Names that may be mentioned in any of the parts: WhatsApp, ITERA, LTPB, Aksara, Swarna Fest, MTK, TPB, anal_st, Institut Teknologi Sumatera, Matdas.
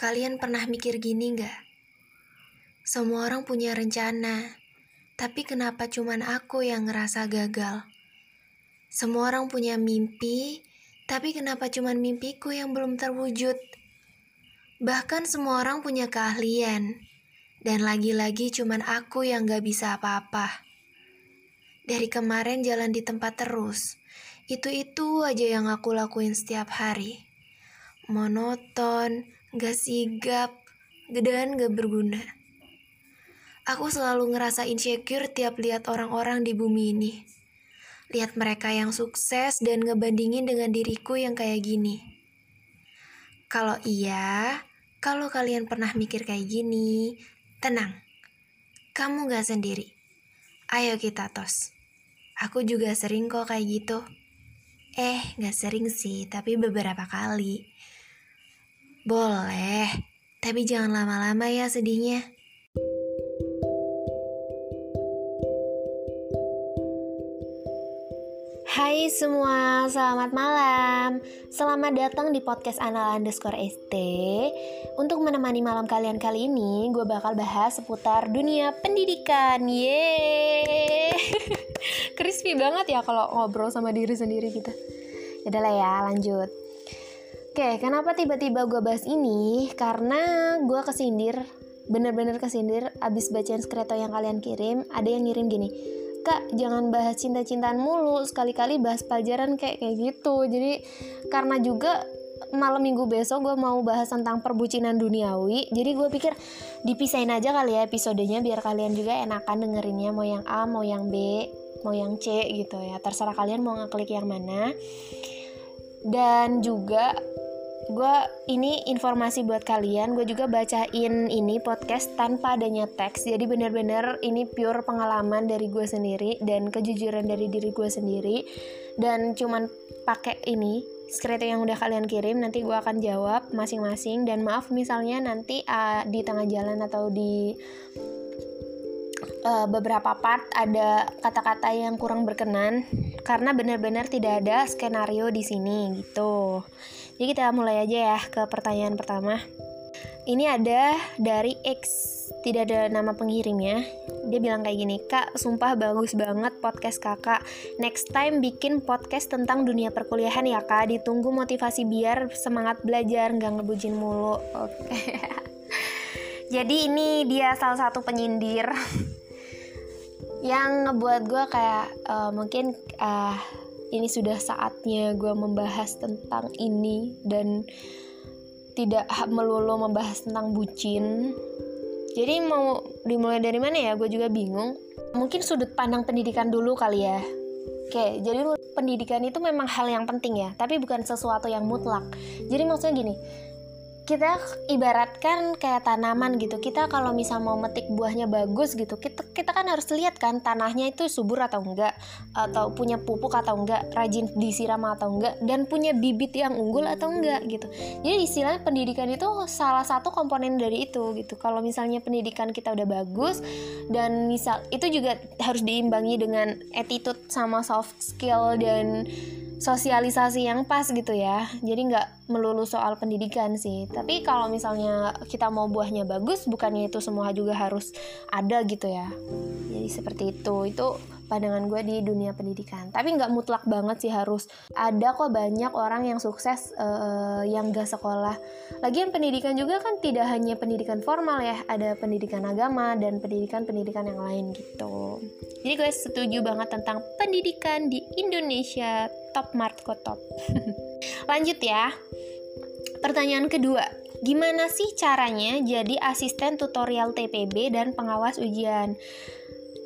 Kalian pernah mikir gini nggak? Semua orang punya rencana, tapi kenapa cuman aku yang ngerasa gagal? Semua orang punya mimpi, tapi kenapa cuman mimpiku yang belum terwujud? Bahkan semua orang punya keahlian, dan lagi-lagi cuman aku yang gak bisa apa-apa. Dari kemarin jalan di tempat terus, itu-itu aja yang aku lakuin setiap hari. Monoton, gak sigap, dan gak berguna. Aku selalu ngerasa insecure tiap lihat orang-orang di bumi ini. Lihat mereka yang sukses dan ngebandingin dengan diriku yang kayak gini. Kalau kalian pernah mikir kayak gini, tenang, kamu gak sendiri. Ayo kita tos. Aku juga sering kok kayak gitu. Gak sering sih, tapi beberapa kali. Boleh, tapi jangan lama-lama ya sedihnya. Hai semua, selamat malam. Selamat datang di podcast anal_st. Untuk menemani malam kalian kali ini, gue bakal bahas seputar dunia pendidikan. Yeay. Crispy banget ya kalau ngobrol sama diri sendiri gitu. Yaudah ya, lanjut. Oke, kenapa tiba-tiba gue bahas ini? Karena gue bener-bener kesindir abis bacain skreto yang kalian kirim. Ada yang ngirim gini, Kak, jangan bahas cinta-cintaan mulu, sekali-kali bahas pelajaran kayak gitu. Jadi karena juga malam minggu besok gue mau bahas tentang perbucinan duniawi, jadi gue pikir dipisahin aja kali ya episodenya, biar kalian juga enakan dengerinnya, mau yang A, mau yang B, mau yang C gitu ya. Terserah kalian mau ngeklik yang mana. Dan juga gue ini informasi buat kalian, gue juga bacain ini podcast tanpa adanya teks. Jadi bener-bener ini pure pengalaman dari gue sendiri dan kejujuran dari diri gue sendiri. Dan cuman pakai ini skrip yang udah kalian kirim, nanti gue akan jawab masing-masing. Dan maaf misalnya nanti di tengah jalan atau di beberapa part ada kata-kata yang kurang berkenan, karena benar-benar tidak ada skenario di sini gitu. Jadi kita mulai aja ya ke pertanyaan pertama. Ini ada dari X, tidak ada nama pengirimnya. Dia bilang kayak gini, Kak, sumpah bagus banget podcast kakak. Next time bikin podcast tentang dunia perkuliahan ya Kak. Ditunggu motivasi biar semangat belajar, gak ngebujin mulu. Oke. Jadi ini dia salah satu penyindir yang ngebuat gue kayak mungkin ini sudah saatnya gue membahas tentang ini dan tidak melulu membahas tentang bucin. Jadi mau dimulai dari mana ya, gue juga bingung. Mungkin sudut pandang pendidikan dulu kali ya. Oke, jadi pendidikan itu memang hal yang penting ya, tapi bukan sesuatu yang mutlak. Jadi maksudnya gini, kita ibaratkan kayak tanaman gitu. Kita kalau misal mau metik buahnya bagus gitu, kita kan harus lihat kan tanahnya itu subur atau enggak, atau punya pupuk atau enggak, rajin disiram atau enggak, dan punya bibit yang unggul atau enggak gitu. Jadi istilahnya pendidikan itu salah satu komponen dari itu gitu. Kalau misalnya pendidikan kita udah bagus, dan misal itu juga harus diimbangi dengan attitude sama soft skill dan sosialisasi yang pas gitu ya. Jadi nggak melulu soal pendidikan sih. Tapi kalau misalnya kita mau buahnya bagus, bukannya itu semua juga harus ada gitu ya. Jadi seperti itu. Itu pandangan gue di dunia pendidikan. Tapi nggak mutlak banget sih harus. Ada kok banyak orang yang sukses yang nggak sekolah. Lagian pendidikan juga kan tidak hanya pendidikan formal ya. Ada pendidikan agama dan pendidikan yang lain gitu. Jadi gue setuju banget tentang pendidikan di Indonesia. Top Martko top. Lanjut ya. Pertanyaan kedua, gimana sih caranya jadi asisten tutorial TPB dan pengawas ujian?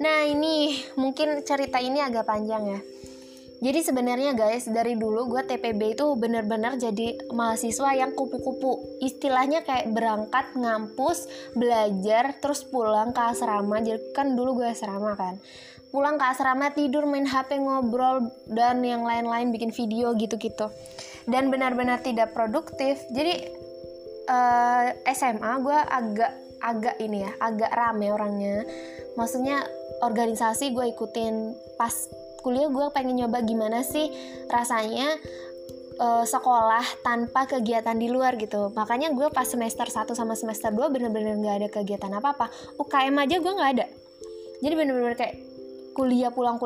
Nah ini mungkin cerita ini agak panjang ya. Jadi sebenarnya guys, dari dulu gue TPB itu benar-benar jadi mahasiswa yang kupu-kupu. Istilahnya kayak berangkat ngampus, belajar, terus pulang ke asrama. Jadi kan dulu gue asrama kan. Pulang ke asrama, tidur, main HP, ngobrol, dan yang lain-lain, bikin video gitu-gitu. Dan benar-benar tidak produktif. Jadi SMA gue agak ini ya, agak rame orangnya. Maksudnya organisasi gue ikutin. Pas kuliah gue pengen nyoba gimana sih rasanya sekolah tanpa kegiatan di luar gitu. Makanya gue pas semester 1 sama semester 2 bener-bener gak ada kegiatan apa-apa. UKM aja gue gak ada. Jadi bener-bener kayak kuliah pulang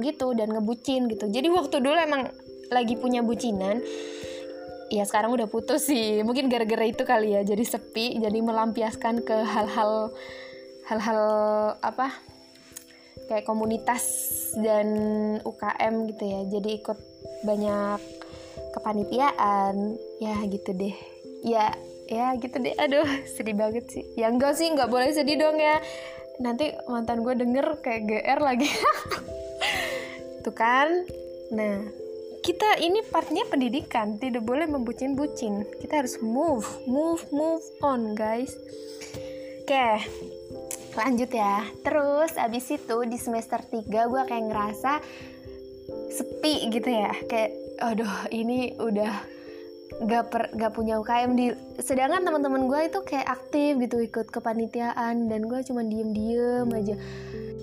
gitu dan ngebucin gitu. Jadi waktu dulu emang lagi punya bucinan. Ya sekarang udah putus sih. Mungkin gara-gara itu kali ya, jadi sepi, jadi melampiaskan ke hal-hal apa? Kayak komunitas dan UKM gitu ya. Jadi ikut banyak kepanitiaan, ya gitu deh. Ya gitu deh. Aduh, sedih banget sih. Ya enggak sih, enggak boleh sedih dong ya. Nanti mantan gue denger kayak GR lagi. Tuh kan. Nah, kita ini partnya pendidikan, tidak boleh membucin-bucin. Kita harus move on, guys. Oke, lanjut ya. Terus abis itu di semester 3 gue kayak ngerasa sepi gitu ya. Kayak, aduh ini udah gak punya UKM di. Sedangkan teman-teman gue itu kayak aktif gitu, ikut kepanitiaan, dan gue cuma diem-diem aja.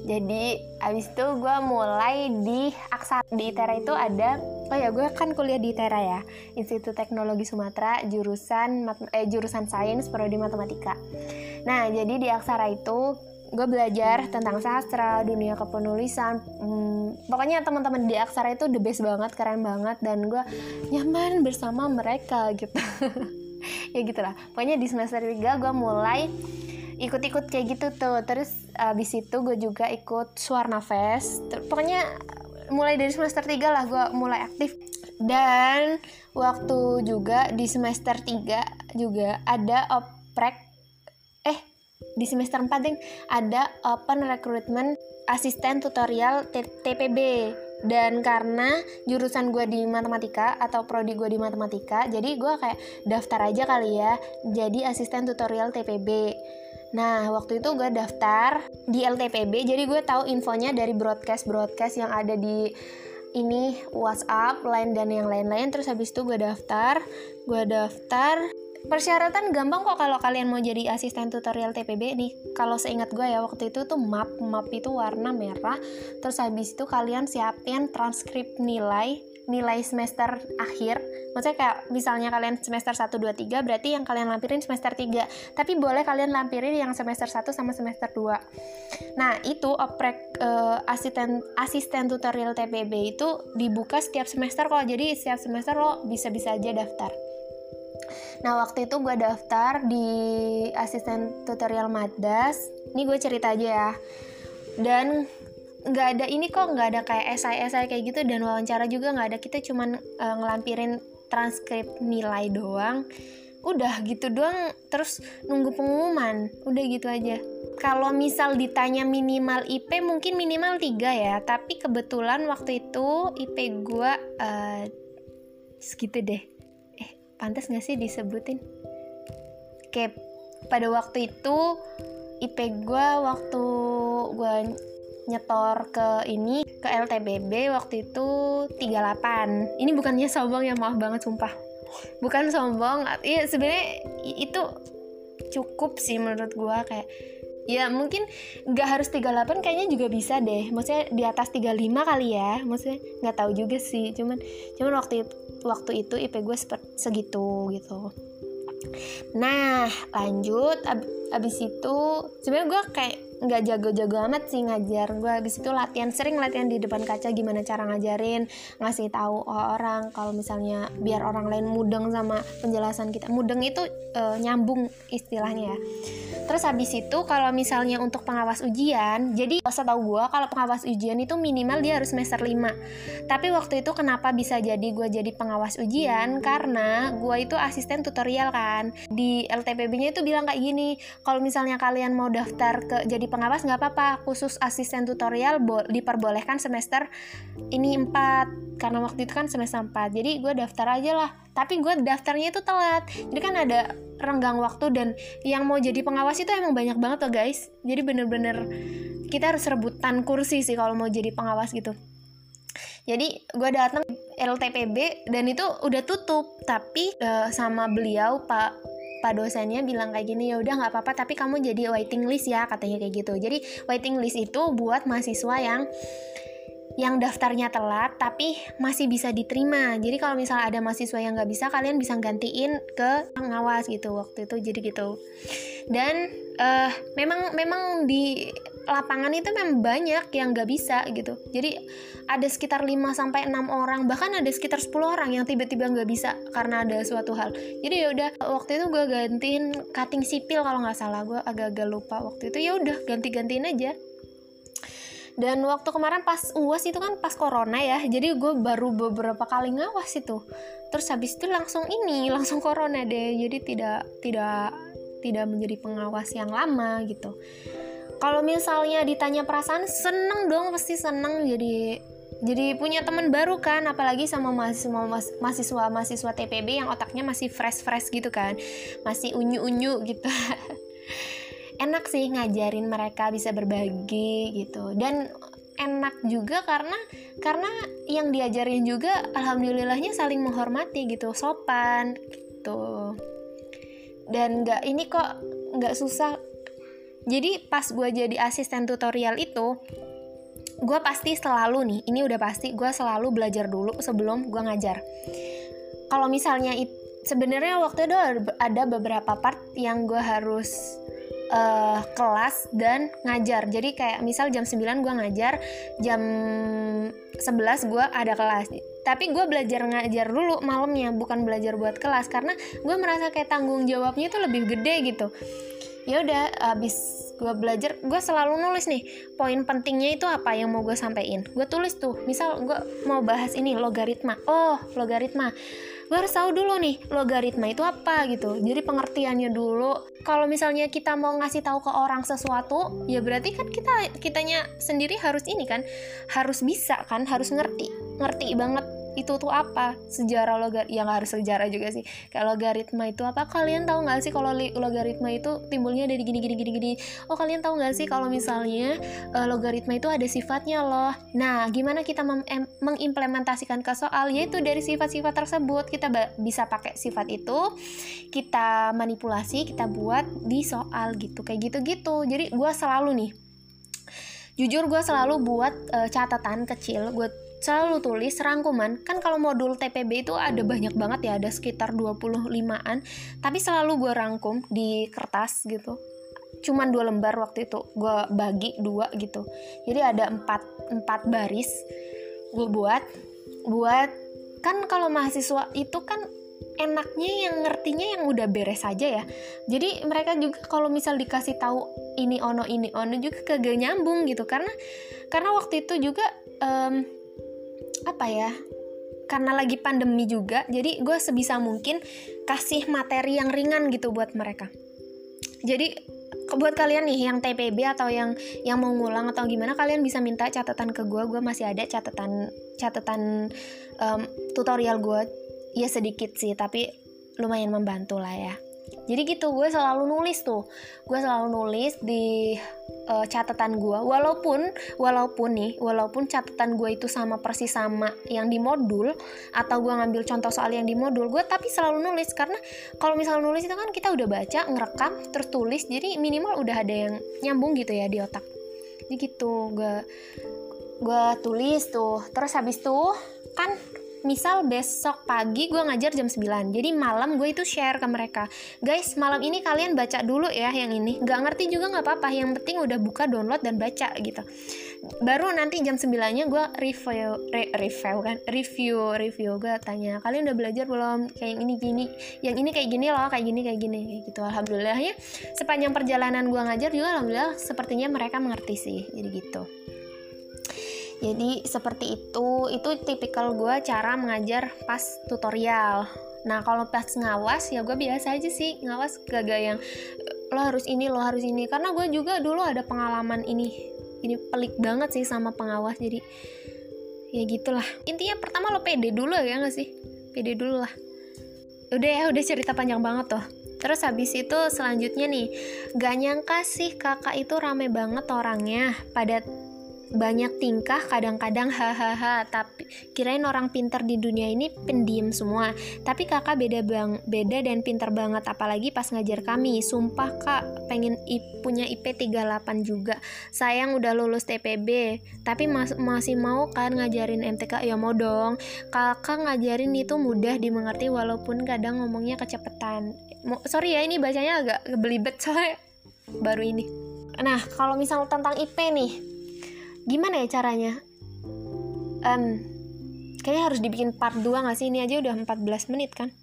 Jadi abis itu gue mulai di Aksara. Di ITERA itu ada, oh ya gue kan kuliah di ITERA ya, Institut Teknologi Sumatera, jurusan sains prodi matematika. Nah jadi di Aksara itu gue belajar tentang sastra, dunia kepenulisan. Pokoknya teman-teman di Aksara itu the best banget, keren banget, dan gue nyaman bersama mereka gitu. Ya gitulah. Pokoknya di semester 3 gue mulai ikut-ikut kayak gitu tuh. Terus abis itu gue juga ikut Swarna Fest. Pokoknya mulai dari semester 3 lah gue mulai aktif. Dan waktu juga di semester 3 juga ada oprek. Di semester 4 deh, ada open recruitment asisten tutorial TPB. Dan karena jurusan gue di matematika atau prodi gue di matematika, jadi gue kayak daftar aja kali ya jadi asisten tutorial TPB. Nah waktu itu gue daftar di LTPB, jadi gue tahu infonya dari broadcast yang ada di ini WhatsApp, Line dan yang lain-lain. Terus habis itu gue daftar. Persyaratan gampang kok kalau kalian mau jadi asisten tutorial TPB nih. Kalau seingat gue ya waktu itu tuh map itu warna merah. Terus habis itu kalian siapin transkrip nilai semester akhir. Maksudnya kayak misalnya kalian semester 1, 2, 3, berarti yang kalian lampirin semester 3. Tapi boleh kalian lampirin yang semester 1 sama semester 2. Nah, itu oprek asisten tutorial TPB itu dibuka setiap semester kok. Jadi setiap semester lo bisa-bisa aja daftar. Nah, waktu itu gue daftar di asisten tutorial Matdas. Ini gue cerita aja ya. Dan nggak ada ini kok, nggak ada kayak esai-esai kayak gitu, dan wawancara juga nggak ada. Kita cuman ngelampirin transkrip nilai doang, udah gitu doang. Terus nunggu pengumuman, udah gitu aja. Kalau misal ditanya minimal IP, mungkin minimal 3 ya, tapi kebetulan waktu itu IP gue segitu deh. Pantas nggak sih disebutin? Kayak pada waktu itu IP gue waktu gue nyetor ke LTPB waktu itu 38. Ini bukannya sombong ya, maaf banget sumpah. Bukan sombong. Iya sebenarnya itu cukup sih menurut gue, kayak ya mungkin nggak harus 38, kayaknya juga bisa deh. Maksudnya di atas 35 kali ya. Maksudnya nggak tahu juga sih. Cuman waktu itu IP gue segitu gitu. Nah lanjut abis itu sebenarnya gue kayak nggak jago-jago amat sih ngajar. Gue abis itu sering latihan di depan kaca, gimana cara ngajarin, ngasih tahu orang kalau misalnya biar orang lain mudeng sama penjelasan kita. Mudeng itu nyambung istilahnya ya. Terus abis itu kalau misalnya untuk pengawas ujian, jadi setahu gue kalau pengawas ujian itu minimal dia harus semester 5. Tapi waktu itu kenapa bisa jadi gue jadi pengawas ujian, karena gue itu asisten tutorial kan. Di LTPB-nya itu bilang kayak gini, kalau misalnya kalian mau daftar ke jadi pengawas nggak apa-apa, khusus asisten tutorial diperbolehkan semester ini 4, karena waktu itu kan semester 4. Jadi gue daftar aja lah, tapi gue daftarnya itu telat. Jadi kan ada renggang waktu, dan yang mau jadi pengawas itu emang banyak banget loh guys. Jadi bener-bener kita harus rebutan kursi sih kalau mau jadi pengawas gitu. Jadi gue datang LTPB dan itu udah tutup, tapi sama beliau Pak dosennya bilang kayak gini, ya udah nggak apa-apa, tapi kamu jadi waiting list ya, katanya kayak gitu. Jadi waiting list itu buat mahasiswa yang yang daftarnya telat tapi masih bisa diterima. Jadi kalau misalnya ada mahasiswa yang nggak bisa, kalian bisa gantiin ke pengawas gitu waktu itu, jadi gitu. Dan memang di lapangan itu memang banyak yang nggak bisa gitu. Jadi ada sekitar 5-6 orang, bahkan ada sekitar 10 orang yang tiba-tiba nggak bisa karena ada suatu hal. Jadi ya udah, waktu itu gue gantiin cutting sipil kalau nggak salah, gue agak-agak lupa waktu itu. Ya udah, ganti-gantiin aja. Dan waktu kemarin pas UAS itu kan pas corona ya, jadi gue baru beberapa kali ngawas itu. Terus habis itu langsung corona deh. Jadi tidak menjadi pengawas yang lama gitu. Kalau misalnya ditanya perasaan, seneng dong, pasti seneng. Jadi punya teman baru kan, apalagi sama mahasiswa TPB yang otaknya masih fresh gitu kan, masih unyu gitu. Enak sih ngajarin mereka, bisa berbagi gitu. Dan enak juga karena yang diajarin juga alhamdulillahnya saling menghormati gitu, sopan gitu. Dan nggak susah. Jadi pas gue jadi asisten tutorial itu, gue pasti selalu nih, ini udah pasti, gue selalu belajar dulu sebelum gue ngajar. Kalau misalnya sebenarnya waktu itu ada beberapa part yang gue harus kelas dan ngajar. Jadi kayak misal jam 9 gue ngajar, jam 11 gue ada kelas. Tapi gue belajar ngajar dulu malamnya, bukan belajar buat kelas, karena gue merasa kayak tanggung jawabnya itu lebih gede gitu. Ya udah, abis gue belajar, gue selalu nulis nih poin pentingnya itu apa yang mau gue sampein. Gue tulis tuh, misal gue mau bahas ini logaritma. Oh, logaritma. Gue harus tahu dulu nih logaritma itu apa gitu, jadi pengertiannya dulu. Kalau misalnya kita mau ngasih tahu ke orang sesuatu, ya berarti kan kitanya sendiri harus ini kan, harus bisa kan, harus ngerti banget itu tuh apa. Sejarah logaritma, ya nggak harus sejarah juga sih, kayak logaritma itu apa, kalian tahu nggak sih kalau logaritma itu timbulnya dari gini. Oh, kalian tahu nggak sih kalau misalnya logaritma itu ada sifatnya loh. Nah, gimana kita mengimplementasikan ke soal, yaitu dari sifat-sifat tersebut. Kita bisa pakai sifat itu, kita manipulasi, kita buat di soal gitu, kayak gitu. Jadi gue selalu nih, jujur, gue selalu buat catatan kecil, gue selalu tulis rangkuman. Kan kalau modul TPB itu ada banyak banget ya, ada sekitar 25-an, tapi selalu gue rangkum di kertas gitu. Cuman 2 lembar waktu itu, gue bagi 2 gitu, jadi ada 4 baris gue buat. Kan kalau mahasiswa itu kan enaknya yang ngertinya yang udah beres aja ya, jadi mereka juga kalau misal dikasih tahu ini ono juga kagak nyambung gitu, karena waktu itu juga karena lagi pandemi juga, jadi gue sebisa mungkin kasih materi yang ringan gitu buat mereka. Jadi buat kalian nih yang TPB atau yang mau ngulang atau gimana, kalian bisa minta catatan ke gue masih ada catatan tutorial gue ya, sedikit sih tapi lumayan membantu lah ya. Jadi gitu, gue selalu nulis di catatan gue, walaupun catatan gue itu sama persis sama yang di modul, atau gue ngambil contoh soal yang di modul gue, tapi selalu nulis. Karena kalau misalnya nulis itu kan kita udah baca, ngerekam, tertulis, jadi minimal udah ada yang nyambung gitu ya di otak. Jadi gitu, gue tulis tuh. Terus habis tuh kan misal besok pagi gue ngajar jam 9, jadi malam gue itu share ke mereka, guys malam ini kalian baca dulu ya yang ini, gak ngerti juga gak apa-apa, yang penting udah buka, download dan baca gitu. Baru nanti jam 9-nya gue review, gue tanya kalian udah belajar belum, kayak yang ini kayak gini loh, kayak gini kayak gitu. Alhamdulillahnya sepanjang perjalanan gue ngajar juga alhamdulillah sepertinya mereka mengerti sih, jadi gitu. Jadi seperti itu tipikal gue cara mengajar pas tutorial. Nah kalau pas ngawas ya gue biasa aja sih, ngawas gak yang lo harus ini, karena gue juga dulu ada pengalaman ini pelik banget sih sama pengawas, jadi ya gitulah. Intinya pertama lo pede dulu ya gak sih, pede dulu lah. Udah cerita panjang banget tuh. Terus habis itu selanjutnya nih, gak nyangka sih kakak itu rame banget orangnya, pada banyak tingkah, kadang-kadang hahaha, tapi kirain orang pinter di dunia ini pendiam semua, tapi kakak beda dan pinter banget, apalagi pas ngajar kami. Sumpah kak, pengen punya IP 38 juga. Sayang udah lulus TPB tapi masih mau kan ngajarin MTK? Ya mau dong, kakak ngajarin itu mudah dimengerti walaupun kadang ngomongnya kecepetan. Sorry ya, ini bacanya agak belibet soalnya baru ini. Nah, kalau misal tentang IP nih, gimana ya caranya? Kayaknya harus dibikin part 2 gak sih? Ini aja udah 14 menit kan?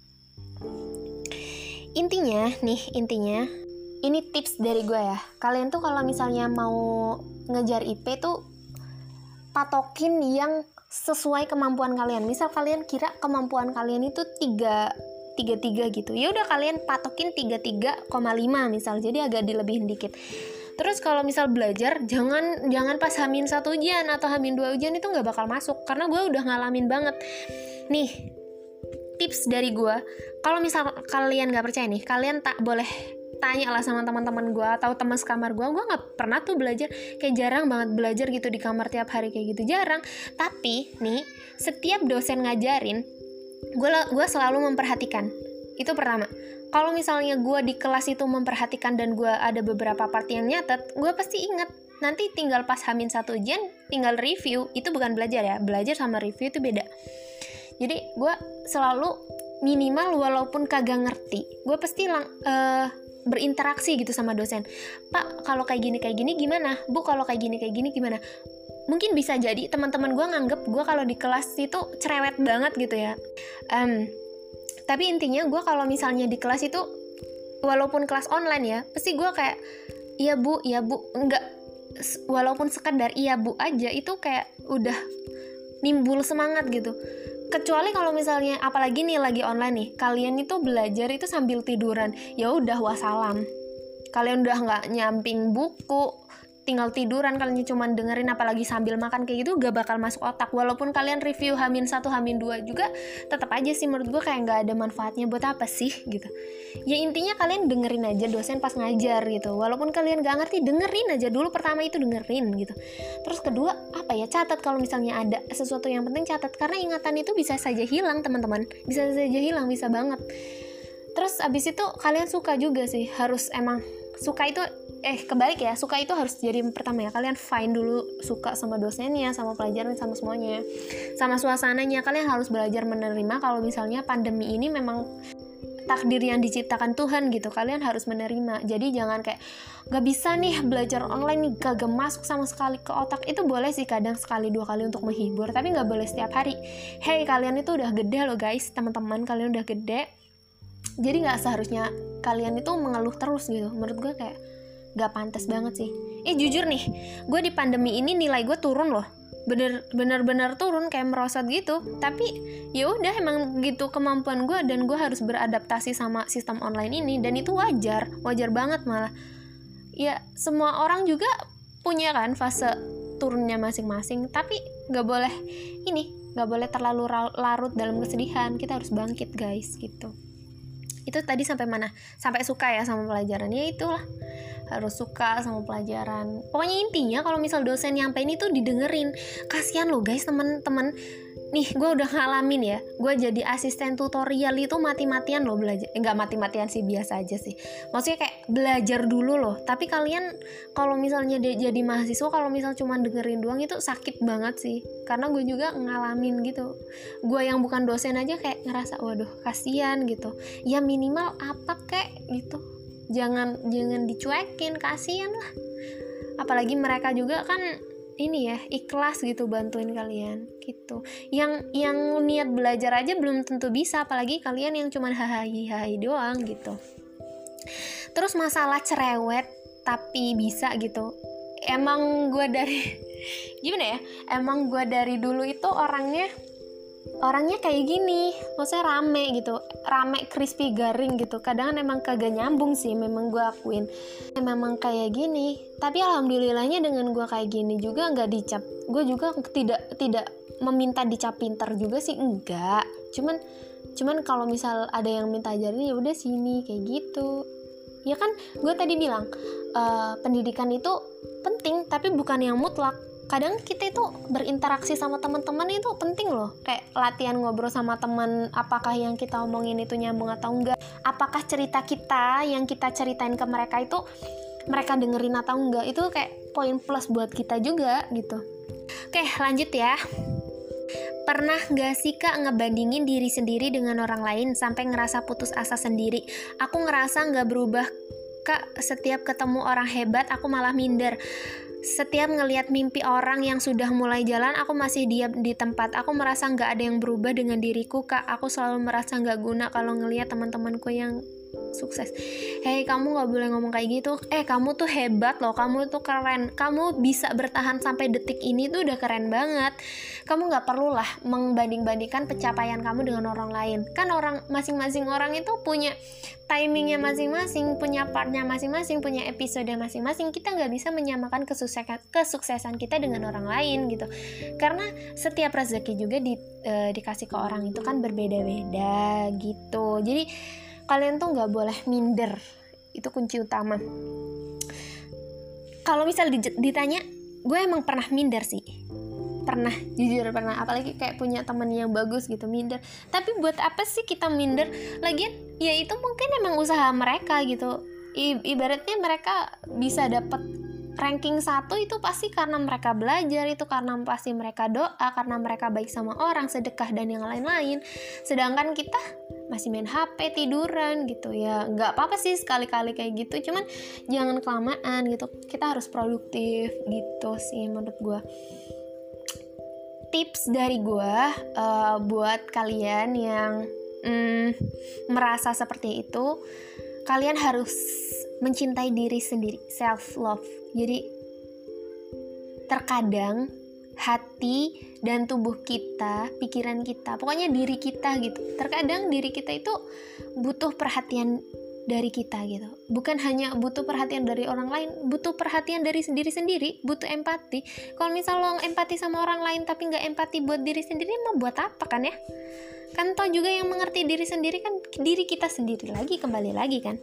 Intinya, ini tips dari gue ya. Kalian tuh kalau misalnya mau ngejar IP tuh patokin yang sesuai kemampuan kalian. Misal kalian kira kemampuan kalian itu 3,3 gitu. Ya udah kalian patokin 33,5 misal. Jadi agak dilebihin dikit. Terus kalau misal belajar, jangan pas H-1 ujian atau H-2 ujian, itu nggak bakal masuk. Karena gue udah ngalamin banget. Nih, tips dari gue. Kalau misal kalian nggak percaya nih, kalian tak boleh tanya lah sama teman-teman gue atau teman sekamar gue. Gue nggak pernah tuh belajar, kayak jarang banget belajar gitu di kamar tiap hari kayak gitu, jarang. Tapi nih, setiap dosen ngajarin, gue selalu memperhatikan. Itu pertama. Kalau misalnya gue di kelas itu memperhatikan dan gue ada beberapa part yang nyatet, gue pasti inget. Nanti tinggal pas H-1 ujian, tinggal review. Itu bukan belajar ya, belajar sama review itu beda. Jadi gue selalu minimal walaupun kagak ngerti, gue pasti berinteraksi gitu sama dosen. Pak, kalau kayak gini gimana? Bu, kalau kayak gini gimana? Mungkin bisa jadi teman-teman gue nganggep gue kalau di kelas itu cerewet banget gitu ya. Tapi intinya gue kalau misalnya di kelas itu, walaupun kelas online ya, pasti gue kayak iya bu, enggak, walaupun sekedar iya bu aja, itu kayak udah nimbul semangat gitu. Kecuali kalau misalnya, apalagi nih lagi online nih, kalian itu belajar itu sambil tiduran, ya udah wassalam. Kalian udah nggak nyamping buku, tinggal tiduran, kalian cuma dengerin, apalagi sambil makan kayak gitu, gak bakal masuk otak. Walaupun kalian review H-1, H-2 juga, tetap aja sih menurut gue kayak gak ada manfaatnya, buat apa sih gitu. Ya intinya kalian dengerin aja dosen pas ngajar gitu. Walaupun kalian gak ngerti, dengerin aja dulu, pertama itu dengerin gitu. Terus kedua, apa ya, catat kalau misalnya ada sesuatu yang penting, catat. Karena ingatan itu bisa saja hilang teman-teman, bisa saja hilang, bisa banget. Terus abis itu kalian suka juga sih, harus emang suka itu, kebalik ya, suka itu harus jadi pertama ya. Kalian find dulu suka sama dosennya, sama pelajaran, sama semuanya, sama suasananya. Kalian harus belajar menerima kalau misalnya pandemi ini memang takdir yang diciptakan Tuhan gitu. Kalian harus menerima. Jadi jangan kayak, gak bisa nih belajar online nih, gak masuk sama sekali ke otak. Itu boleh sih kadang sekali dua kali untuk menghibur, tapi gak boleh setiap hari. Hey, kalian itu udah gede loh guys, teman-teman, kalian udah gede. Jadi gak seharusnya kalian itu mengeluh terus gitu. Menurut gue kayak gak pantas banget sih. Jujur nih, gue di pandemi ini nilai gue turun loh, bener-bener turun, kayak merosot gitu. Tapi ya udah emang gitu kemampuan gue, dan gue harus beradaptasi sama sistem online ini. Dan itu wajar banget malah. Ya semua orang juga punya kan fase turunnya masing-masing. Tapi gak boleh ini, gak boleh terlalu larut dalam kesedihan. Kita harus bangkit guys gitu. Itu tadi sampai mana? Sampai suka ya sama pelajaran. Ya itulah, harus suka sama pelajaran. Pokoknya intinya kalau misal dosen nyampein itu didengerin. Kasian loh guys temen-temen. Nih gue udah ngalamin ya, gue jadi asisten tutorial itu mati-matian loh belajar. Enggak mati-matian sih, biasa aja sih. Maksudnya kayak belajar dulu loh. Tapi kalian kalau misalnya jadi mahasiswa, kalau misal cuma dengerin doang itu sakit banget sih. Karena gue juga ngalamin gitu. Gue yang bukan dosen aja kayak ngerasa waduh kasian gitu. Ya minimal apa kayak gitu, jangan dicuekin, kasian lah. Apalagi mereka juga kan ini ya, ikhlas gitu bantuin kalian gitu. Yang niat belajar aja belum tentu bisa, apalagi kalian yang cuman hahaha doang gitu. Terus masalah cerewet tapi bisa gitu. Emang gue dari gimana ya? Emang gue dari dulu itu orangnya kayak gini. Maksudnya rame gitu. Rame, crispy, garing gitu. Kadang emang kagak nyambung sih, memang gue akuin. Memang kayak gini. Tapi alhamdulillahnya dengan gue kayak gini juga gak dicap. Gue juga tidak meminta dicap pintar juga sih, enggak. Cuman kalau misal ada yang minta ajarin, ya udah sini kayak gitu. Ya kan gue tadi bilang pendidikan itu penting, tapi bukan yang mutlak. kadang kita itu berinteraksi sama teman-teman itu penting loh, kayak latihan ngobrol sama teman, apakah yang kita omongin itu nyambung atau enggak, apakah cerita kita yang kita ceritain ke mereka itu mereka dengerin atau enggak, itu kayak poin plus buat kita juga gitu. Oke, lanjut ya. Pernah gak sih Kak ngebandingin diri sendiri dengan orang lain sampai ngerasa putus asa sendiri? Aku ngerasa gak berubah Kak, setiap ketemu orang hebat aku malah minder. Setiap ngelihat mimpi orang yang sudah mulai jalan aku masih diam di tempat. Aku merasa gak ada yang berubah dengan diriku Kak. Aku selalu merasa gak guna kalau ngelihat teman-temanku yang sukses. Hei, kamu gak boleh ngomong kayak gitu. Kamu tuh hebat loh, kamu tuh keren, kamu bisa bertahan sampai detik ini tuh udah keren banget. Kamu gak perlulah membanding-bandingkan pencapaian kamu dengan orang lain. Kan orang, masing-masing orang itu punya timingnya masing-masing, punya partnya masing-masing, punya episode masing-masing. Kita gak bisa menyamakan kesuksesan kita dengan orang lain gitu, karena setiap rezeki juga dikasih ke orang itu kan berbeda-beda gitu. Jadi kalian tuh gak boleh minder, itu kunci utama. Kalau misal ditanya, gue emang pernah minder sih, pernah, jujur pernah, apalagi kayak punya temen yang bagus gitu, minder. Tapi buat apa sih kita minder? Lagian ya itu mungkin emang usaha mereka gitu. Ibaratnya mereka bisa dapet ranking 1 itu pasti karena mereka belajar, itu karena pasti mereka doa, karena mereka baik sama orang, sedekah dan yang lain-lain. Sedangkan kita masih main HP, tiduran gitu ya. Gak apa-apa sih sekali-kali kayak gitu, cuman jangan kelamaan gitu. Kita harus produktif gitu sih menurut gue. Tips dari gue buat kalian yang merasa seperti itu, kalian harus mencintai diri sendiri, self love. Jadi terkadang hati dan tubuh kita, pikiran kita, pokoknya diri kita gitu, terkadang diri kita itu butuh perhatian dari kita gitu. Bukan hanya butuh perhatian dari orang lain, butuh perhatian dari diri sendiri, butuh empati. Kalau misal lo empati sama orang lain tapi gak empati buat diri sendiri, mau buat apa kan ya? Kan toh juga yang mengerti diri sendiri kan diri kita sendiri lagi, kembali lagi kan.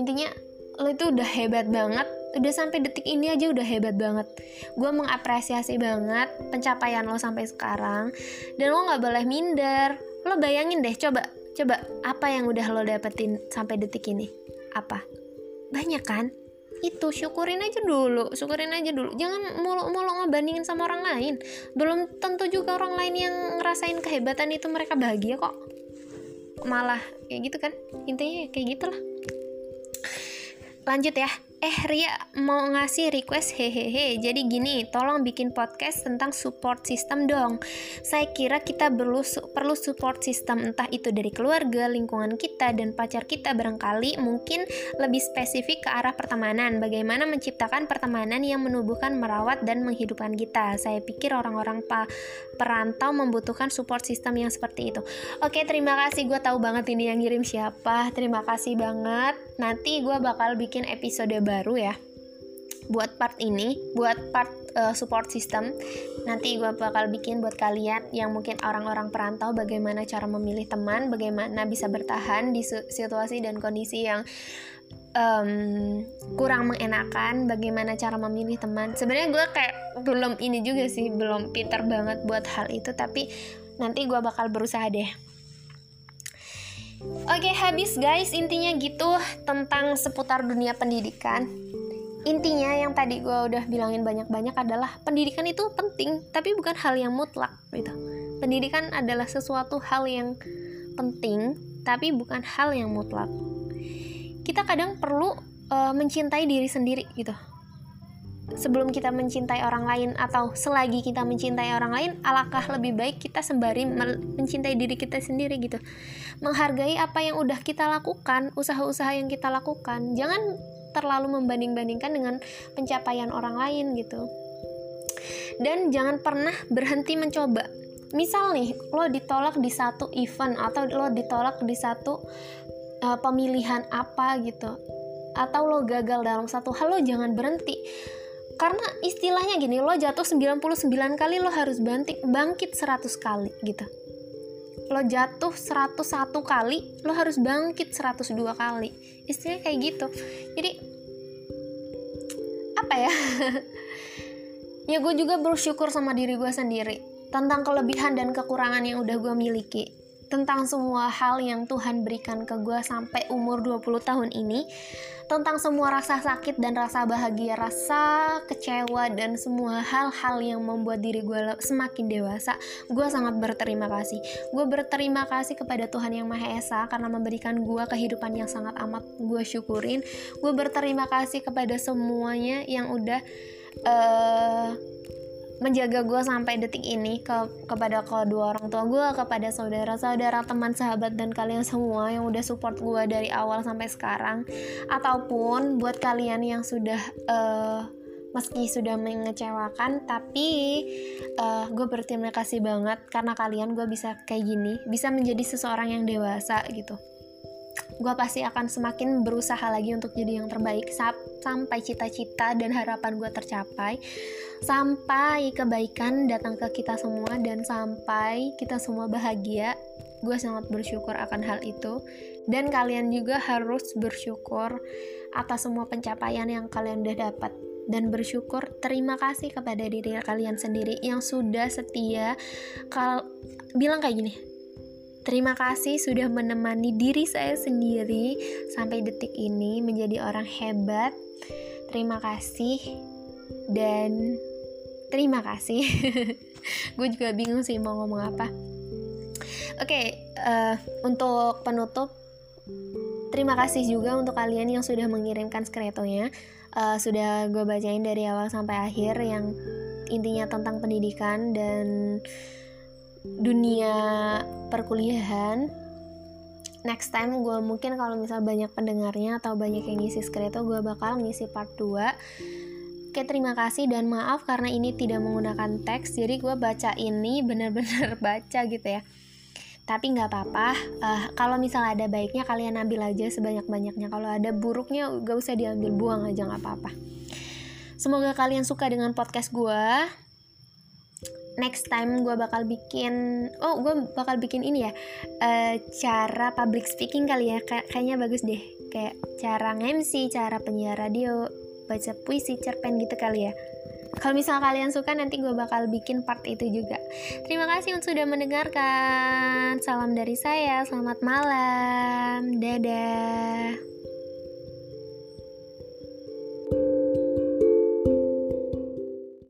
Intinya lo itu udah hebat banget, udah sampai detik ini aja udah hebat banget. Gue mengapresiasi banget pencapaian lo sampai sekarang, dan lo nggak boleh minder. Lo bayangin deh, coba apa yang udah lo dapetin sampai detik ini? Apa? Banyak kan? Itu syukurin aja dulu, jangan mulu-mulu ngebandingin sama orang lain. Belum tentu juga orang lain yang ngerasain kehebatan itu mereka bahagia kok, malah kayak gitu kan. Intinya kayak gitulah. Lanjut ya. Ria mau ngasih request, hehehe. Jadi gini, tolong bikin podcast tentang support system dong. Saya kira kita perlu support system, entah itu dari keluarga, lingkungan kita, dan pacar kita barangkali. Mungkin lebih spesifik ke arah pertemanan. Bagaimana menciptakan pertemanan yang menumbuhkan, merawat, dan menghidupkan kita. Saya pikir orang-orang perantau membutuhkan support system yang seperti itu. Oke, terima kasih. Gue tahu banget ini yang ngirim siapa. Terima kasih banget. Nanti gue bakal bikin episode baru ya buat part ini, buat part support system. Nanti gue bakal bikin buat kalian yang mungkin orang-orang perantau, bagaimana cara memilih teman, bagaimana bisa bertahan di situasi dan kondisi yang kurang mengenakan, bagaimana cara memilih teman. Sebenarnya gue kayak belum ini juga sih, belum pinter banget buat hal itu, tapi nanti gue bakal berusaha deh. Oke, habis guys, intinya gitu tentang seputar dunia pendidikan. Intinya yang tadi gue udah bilangin banyak-banyak adalah pendidikan itu penting, tapi bukan hal yang mutlak gitu. Pendidikan adalah sesuatu hal yang penting, tapi bukan hal yang mutlak. Kita kadang perlu mencintai diri sendiri gitu. Sebelum kita mencintai orang lain atau selagi kita mencintai orang lain, alangkah lebih baik kita sembari mencintai diri kita sendiri gitu. Menghargai apa yang udah kita lakukan, usaha-usaha yang kita lakukan. Jangan terlalu membanding-bandingkan dengan pencapaian orang lain gitu. Dan jangan pernah berhenti mencoba. Misal nih, lo ditolak di satu event atau lo ditolak di satu pemilihan apa gitu, atau lo gagal dalam satu hal, lo jangan berhenti. Karena istilahnya gini, lo jatuh 99 kali, lo harus bangkit 100 kali gitu. Lo jatuh 101 kali, lo harus bangkit 102 kali. Istilahnya kayak gitu. Jadi, apa ya? ya gue juga bersyukur sama diri gue sendiri tentang kelebihan dan kekurangan yang udah gue miliki, tentang semua hal yang Tuhan berikan ke gue sampai umur 20 tahun ini, tentang semua rasa sakit dan rasa bahagia, rasa kecewa, dan semua hal-hal yang membuat diri gue semakin dewasa. Gue sangat berterima kasih. Gue berterima kasih kepada Tuhan Yang Maha Esa karena memberikan gue kehidupan yang sangat amat gue syukurin. Gue berterima kasih kepada semuanya yang udah menjaga gue sampai detik ini, kepada kedua orang tua gue, kepada saudara-saudara, teman, sahabat, dan kalian semua yang udah support gue dari awal sampai sekarang, ataupun buat kalian yang sudah meski sudah mengecewakan, tapi gue berterima kasih banget karena kalian gue bisa kayak gini, bisa menjadi seseorang yang dewasa gitu. Gue pasti akan semakin berusaha lagi untuk jadi yang terbaik sampai cita-cita dan harapan gue tercapai, sampai kebaikan datang ke kita semua, dan sampai kita semua bahagia. Gue sangat bersyukur akan hal itu, dan kalian juga harus bersyukur atas semua pencapaian yang kalian udah dapat, dan bersyukur, terima kasih kepada diri kalian sendiri yang sudah setia. Bilang kayak gini, terima kasih sudah menemani diri saya sendiri sampai detik ini menjadi orang hebat. Terima kasih dan terima kasih. Gue juga bingung sih mau ngomong apa. Oke, untuk penutup, terima kasih juga untuk kalian yang sudah mengirimkan skretonya. Sudah gue bacain dari awal sampai akhir, yang intinya tentang pendidikan dan dunia perkuliahan. Next time gue mungkin kalau misal banyak pendengarnya atau banyak yang ngisi skreto, gue bakal ngisi part 2. Oke, terima kasih dan maaf karena ini tidak menggunakan teks, jadi gue baca ini benar-benar baca gitu ya. Tapi gak apa-apa, kalau misalnya ada baiknya kalian ambil aja sebanyak-banyaknya. Kalau ada buruknya gak usah diambil, buang aja, gak apa-apa. Semoga kalian suka dengan podcast gue. Next time gue bakal bikin, ini ya, cara public speaking kali ya, kayaknya bagus deh, kayak cara MC, cara penyiar radio, baca puisi, cerpen gitu kali ya. Kalau misal kalian suka, nanti gue bakal bikin part itu juga. Terima kasih sudah mendengarkan. Salam dari saya, selamat malam, dadah.